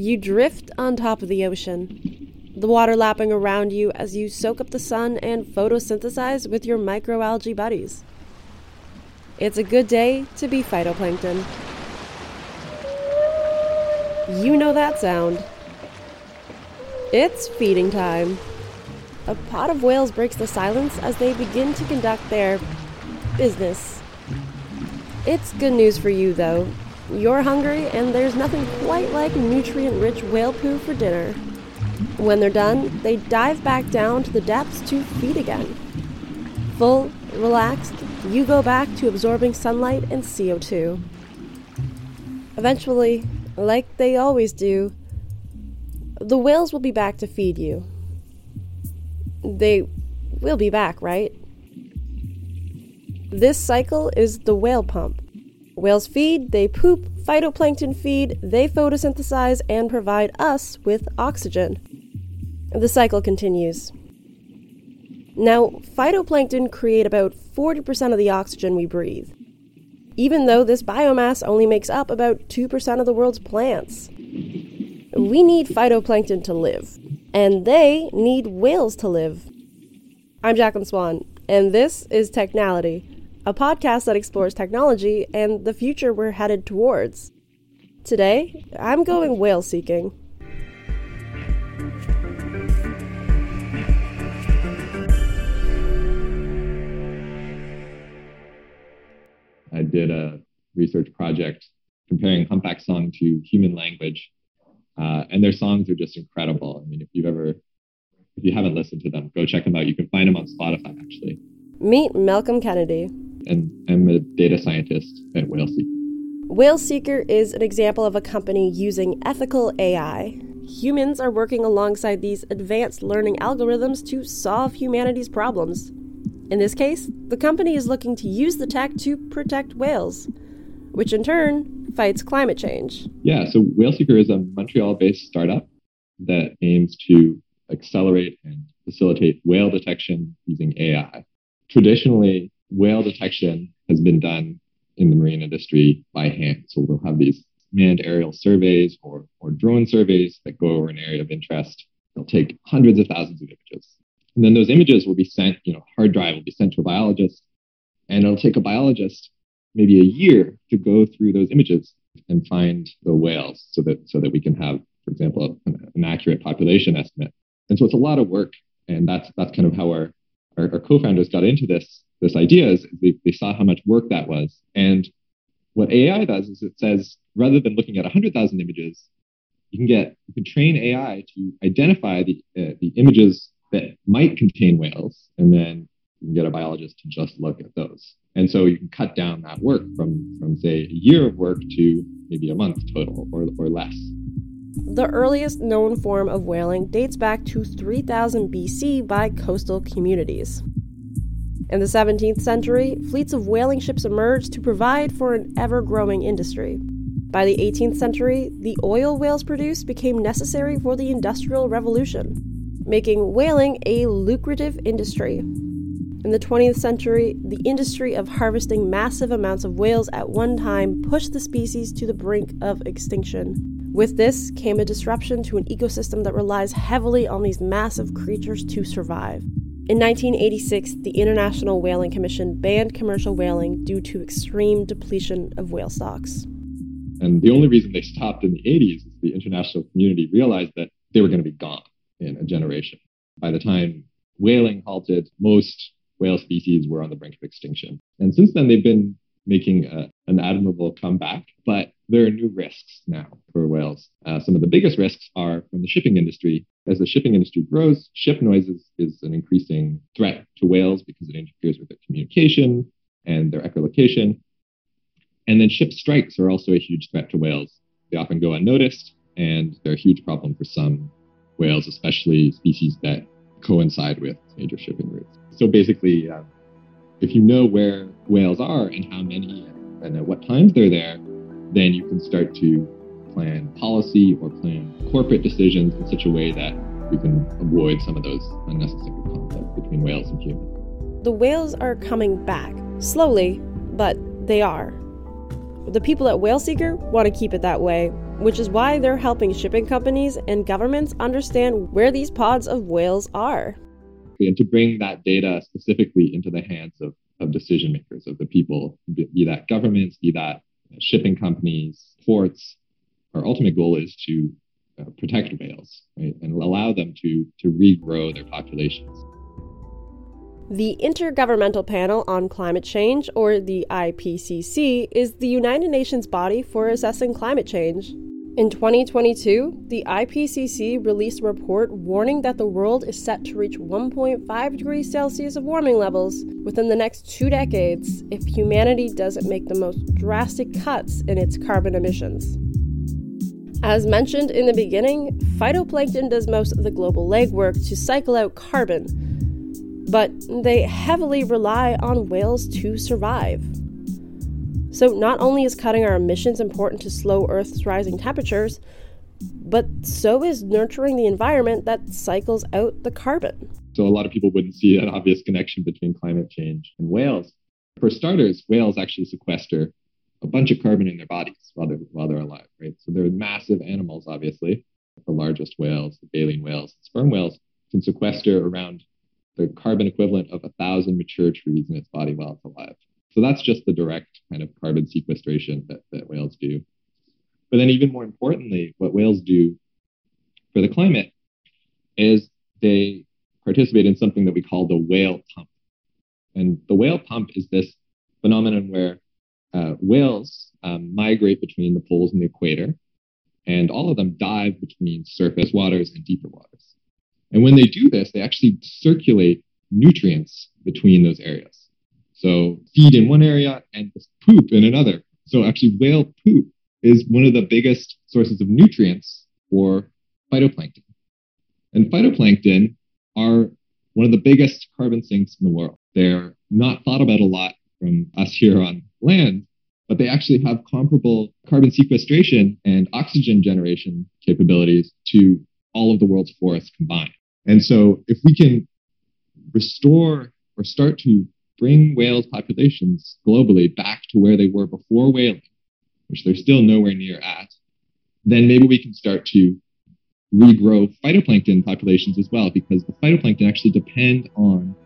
You drift on top of the ocean, the water lapping around you as you soak up the sun and photosynthesize with your microalgae buddies. It's a good day to be phytoplankton. You know that sound. It's feeding time. A pod of whales breaks the silence as they begin to conduct their business. It's good news for you, though. You're hungry, and there's nothing quite like nutrient-rich whale poo for dinner. When they're done, they dive back down to the depths to feed again. Full, relaxed, you go back to absorbing sunlight and CO2. Eventually, like they always do, the whales will be back to feed you. They will be back, right? This cycle is the whale pump. Whales feed, they poop, phytoplankton feed, they photosynthesize, and provide us with oxygen. The cycle continues. Now, phytoplankton create about 40% of the oxygen we breathe, even though this biomass only makes up about 2% of the world's plants. We need phytoplankton to live, and they need whales to live. I'm Jacqueline Swan, and this is Technality, a podcast that explores technology and the future we're headed towards. Today, I'm going whale seeking. I did a research project comparing humpback song to human language, and their songs are just incredible. I mean, if you haven't listened to them, go check them out. You can find them on Spotify, actually. Meet Malcolm Kennedy. And I'm a data scientist at Whale Seeker. Whale Seeker is an example of a company using ethical AI. Humans are working alongside these advanced learning algorithms to solve humanity's problems. In this case, the company is looking to use the tech to protect whales, which in turn fights climate change. Yeah, so Whale Seeker is a Montreal-based startup that aims to accelerate and facilitate whale detection using AI. Traditionally, whale detection has been done in the marine industry by hand. So we'll have these manned aerial surveys or drone surveys that go over an area of interest. They'll take hundreds of thousands of images. And then those images will be sent, hard drive will be sent to a biologist. And it'll take a biologist maybe a year to go through those images and find the whales so that we can have, for example, an accurate population estimate. And so it's a lot of work. And that's kind of how our co-founders got into this idea. Is they saw how much work that was. And what AI does is it says, rather than looking at 100,000 images, you can train AI to identify the images that might contain whales, and then you can get a biologist to just look at those. And so you can cut down that work from say, a year of work to maybe a month total or less. The earliest known form of whaling dates back to 3000 BC by coastal communities. In the 17th century, fleets of whaling ships emerged to provide for an ever-growing industry. By the 18th century, the oil whales produced became necessary for the Industrial Revolution, making whaling a lucrative industry. In the 20th century, the industry of harvesting massive amounts of whales at one time pushed the species to the brink of extinction. With this came a disruption to an ecosystem that relies heavily on these massive creatures to survive. In 1986, the International Whaling Commission banned commercial whaling due to extreme depletion of whale stocks. And the only reason they stopped in the 80s is the international community realized that they were going to be gone in a generation. By the time whaling halted, most whale species were on the brink of extinction. And since then, they've been making an admirable comeback, but there are new risks now for whales. Some of the biggest risks are from the shipping industry. As the shipping industry grows, ship noise is an increasing threat to whales because it interferes with their communication and their echolocation. And then ship strikes are also a huge threat to whales. They often go unnoticed, and they're a huge problem for some whales, especially species that coincide with major shipping routes. So basically, if you know where whales are and how many and at what times they're there, then you can start to plan policy or plan corporate decisions in such a way that you can avoid some of those unnecessary conflicts between whales and humans. The whales are coming back, slowly, but they are. The people at Whale Seeker want to keep it that way, which is why they're helping shipping companies and governments understand where these pods of whales are. And to bring that data specifically into the hands of decision makers, of the people, be that governments, be that shipping companies, ports. Our ultimate goal is to protect whales, right, and allow them to regrow their populations. The Intergovernmental Panel on Climate Change, or the IPCC, is the United Nations body for assessing climate change. In 2022, the IPCC released a report warning that the world is set to reach 1.5 degrees Celsius of warming levels within the next 2 decades if humanity doesn't make the most drastic cuts in its carbon emissions. As mentioned in the beginning, phytoplankton does most of the global legwork to cycle out carbon, but they heavily rely on whales to survive. So not only is cutting our emissions important to slow Earth's rising temperatures, but so is nurturing the environment that cycles out the carbon. So a lot of people wouldn't see an obvious connection between climate change and whales. For starters, whales actually sequester a bunch of carbon in their bodies while they're alive, right? So they're massive animals, obviously. The largest whales, the baleen whales, the sperm whales, can sequester around the carbon equivalent of 1,000 mature trees in its body while it's alive. So that's just the direct kind of carbon sequestration that whales do. But then even more importantly, what whales do for the climate is they participate in something that we call the whale pump. And the whale pump is this phenomenon where whales migrate between the poles and the equator, and all of them dive between surface waters and deeper waters. And when they do this, they actually circulate nutrients between those areas. So feed in one area and poop in another. So actually whale poop is one of the biggest sources of nutrients for phytoplankton. And phytoplankton are one of the biggest carbon sinks in the world. They're not thought about a lot from us here on land, but they actually have comparable carbon sequestration and oxygen generation capabilities to all of the world's forests combined. And so if we can restore or start to bring whales' populations globally back to where they were before whaling, which they're still nowhere near at, then maybe we can start to regrow phytoplankton populations as well, because the phytoplankton actually depend on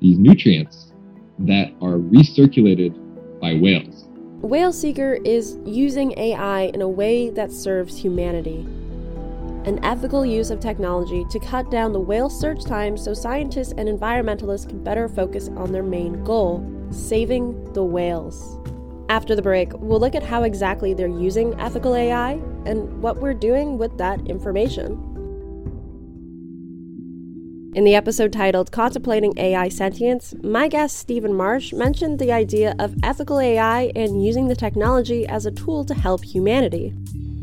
these nutrients that are recirculated by whales. Whale Seeker is using AI in a way that serves humanity. An ethical use of technology to cut down the whale search time so scientists and environmentalists can better focus on their main goal, saving the whales. After the break, we'll look at how exactly they're using ethical AI and what we're doing with that information. In the episode titled Contemplating AI Sentience, my guest Stephen Marsh mentioned the idea of ethical AI and using the technology as a tool to help humanity.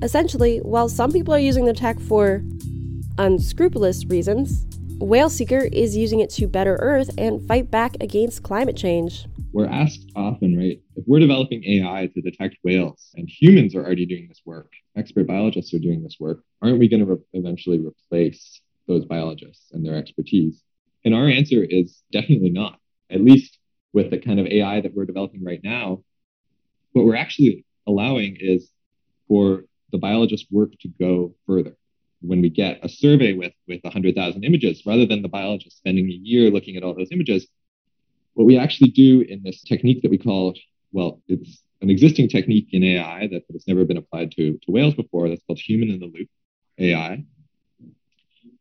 Essentially, while some people are using the tech for unscrupulous reasons, Whale Seeker is using it to better Earth and fight back against climate change. We're asked often, right, if we're developing AI to detect whales and humans are already doing this work, expert biologists are doing this work, aren't we going to eventually replace those biologists and their expertise? And our answer is definitely not. At least with the kind of AI that we're developing right now, what we're actually allowing is for the biologists' work to go further. When we get a survey with 100,000 images, rather than the biologist spending a year looking at all those images, what we actually do in this technique that we call, well, it's an existing technique in AI that has never been applied to whales before, that's called human in the loop AI,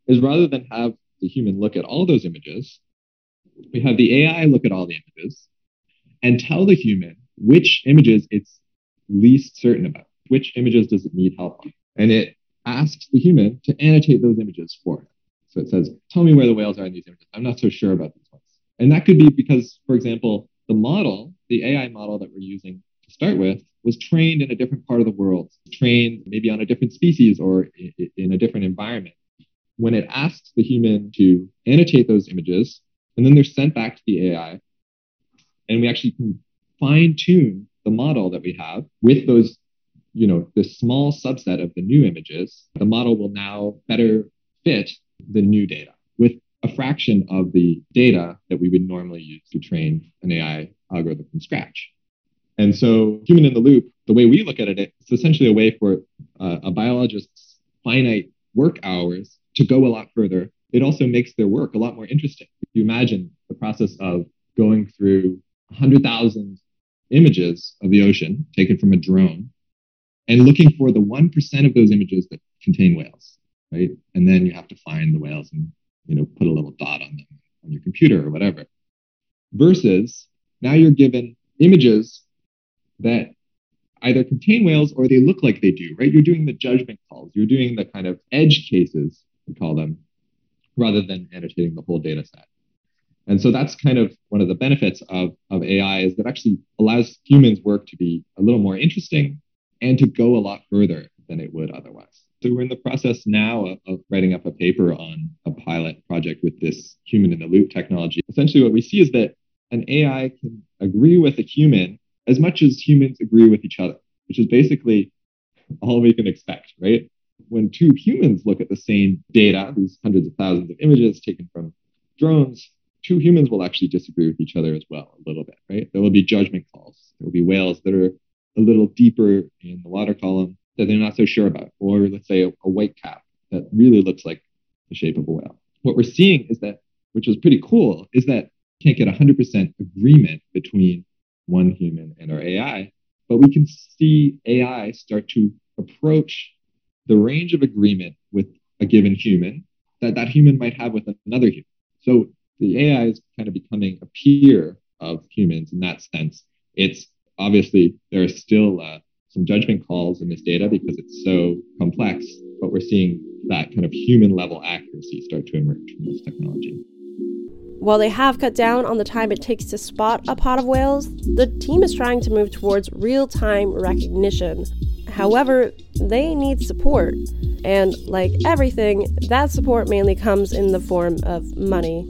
is rather than have the human look at all those images, we have the AI look at all the images and tell the human which images it's least certain about. Which images does it need help on? And it asks the human to annotate those images for it. So it says, tell me where the whales are in these images. I'm not so sure about these ones. And that could be because, for example, the AI model that we're using to start with was trained in a different part of the world, trained maybe on a different species or in a different environment. When it asks the human to annotate those images, and then they're sent back to the AI, and we actually can fine-tune the model that we have with those, this small subset of the new images, the model will now better fit the new data with a fraction of the data that we would normally use to train an AI algorithm from scratch. And so human in the loop, the way we look at it, it's essentially a way for a biologist's finite work hours to go a lot further. It also makes their work a lot more interesting. If you imagine the process of going through 100,000 images of the ocean taken from a drone and looking for the 1% of those images that contain whales, right? And then you have to find the whales and, you know, put a little dot on them on your computer or whatever. Versus now you're given images that either contain whales or they look like they do, right? You're doing the judgment calls. You're doing the kind of edge cases, we call them, rather than annotating the whole data set. And so that's kind of one of the benefits of AI, is that actually allows humans' work to be a little more interesting and to go a lot further than it would otherwise. So we're in the process now of writing up a paper on a pilot project with this human in the loop technology. Essentially what we see is that an AI can agree with a human as much as humans agree with each other, which is basically all we can expect, right? When two humans look at the same data, these hundreds of thousands of images taken from drones, two humans will actually disagree with each other as well a little bit, right? There will be judgment calls. There will be whales that are a little deeper in the water column that they're not so sure about, or let's say a white cap that really looks like the shape of a whale. What we're seeing is that, which is pretty cool, is that you can't get 100% agreement between one human and our AI, but we can see AI start to approach the range of agreement with a given human that human might have with another human. So the AI is kind of becoming a peer of humans in that sense. It's obviously there are still some judgment calls in this data because it's so complex, but we're seeing that kind of human level accuracy start to emerge from this technology. While they have cut down on the time it takes to spot a pod of whales, the team is trying to move towards real-time recognition. However, they need support. And like everything, that support mainly comes in the form of money.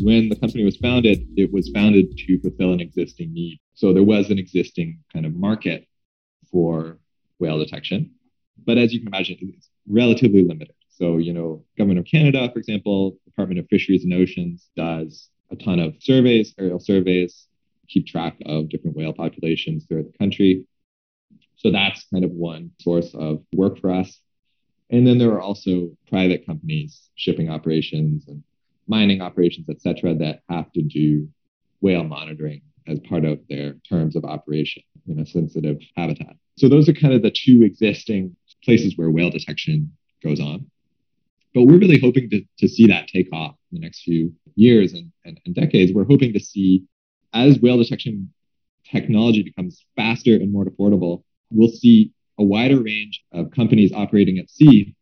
When the company was founded, it was founded to fulfill an existing need. So there was an existing kind of market for whale detection. But as you can imagine, it's relatively limited. So, you know, Government of Canada, for example, Department of Fisheries and Oceans does a ton of surveys, aerial surveys, keep track of different whale populations throughout the country. So that's kind of one source of work for us. And then there are also private companies, shipping operations and mining operations, et cetera, that have to do whale monitoring as part of their terms of operation in a sensitive habitat. So those are kind of the two existing places where whale detection goes on. But we're really hoping to see that take off in the next few years and decades. We're hoping to see, as whale detection technology becomes faster and more affordable, we'll see a wider range of companies operating at sea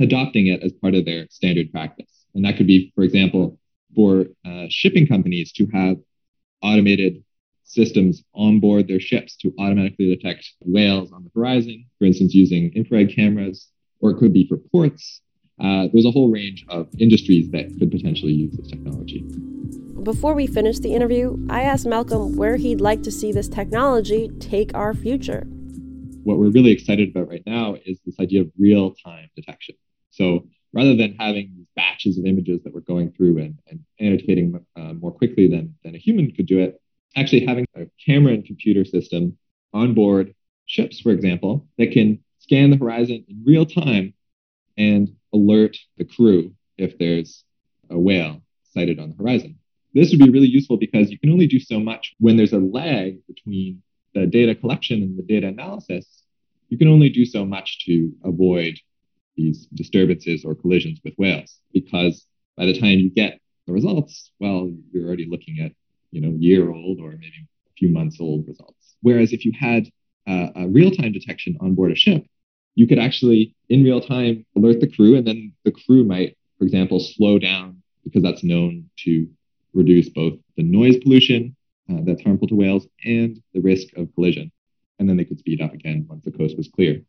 adopting it as part of their standard practice. And that could be, for example, for shipping companies to have automated systems on board their ships to automatically detect whales on the horizon, for instance, using infrared cameras, or it could be for ports. There's a whole range of industries that could potentially use this technology. Before we finish the interview, I asked Malcolm where he'd like to see this technology take our future. What we're really excited about right now is this idea of real-time detection. So rather than having these batches of images that we're going through and annotating more quickly than a human could do it, actually having a camera and computer system on board ships, for example, that can scan the horizon in real time and alert the crew if there's a whale sighted on the horizon. This would be really useful because you can only do so much when there's a lag between the data collection and the data analysis. You can only do so much to avoid these disturbances or collisions with whales, because by the time you get the results, well, you're already looking at, you know, year-old or maybe a few months-old results. Whereas if you had a real-time detection on board a ship, you could actually, in real time, alert the crew, and then the crew might, for example, slow down, because that's known to reduce both the noise pollution that's harmful to whales and the risk of collision. And then they could speed up again once the coast was clear.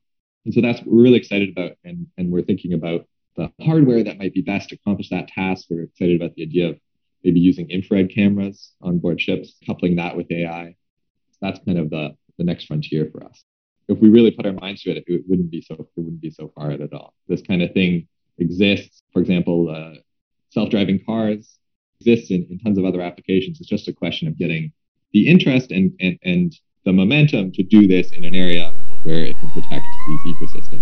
And so that's what we're really excited about. And we're thinking about the hardware that might be best to accomplish that task. We're excited about the idea of maybe using infrared cameras on board ships, coupling that with AI. So that's kind of the next frontier for us. If we really put our minds to it, it wouldn't be so far out at all. This kind of thing exists. For example, self-driving cars exists in tons of other applications. It's just a question of getting the interest and the momentum to do this in an area where it can protect these ecosystems.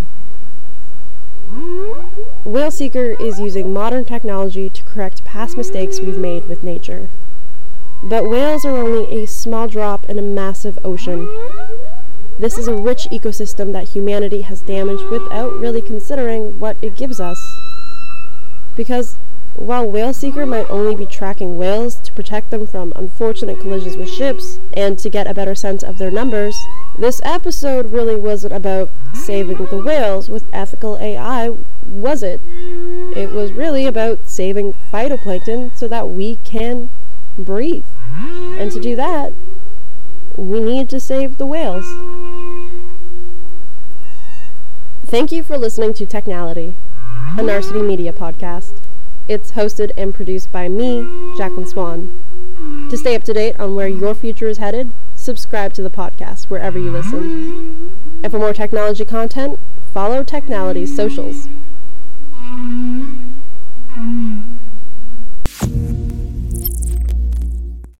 Whale Seeker is using modern technology to correct past mistakes we've made with nature. But whales are only a small drop in a massive ocean. This is a rich ecosystem that humanity has damaged without really considering what it gives us. Because while Whale Seeker might only be tracking whales to protect them from unfortunate collisions with ships and to get a better sense of their numbers, this episode really wasn't about saving the whales with ethical AI, was it? It was really about saving phytoplankton so that we can breathe. And to do that, we need to save the whales. Thank you for listening to Technality, a Narcity Media podcast. It's hosted and produced by me, Jacqueline Swan. To stay up to date on where your future is headed, subscribe to the podcast wherever you listen. And for more technology content, follow Technality's socials.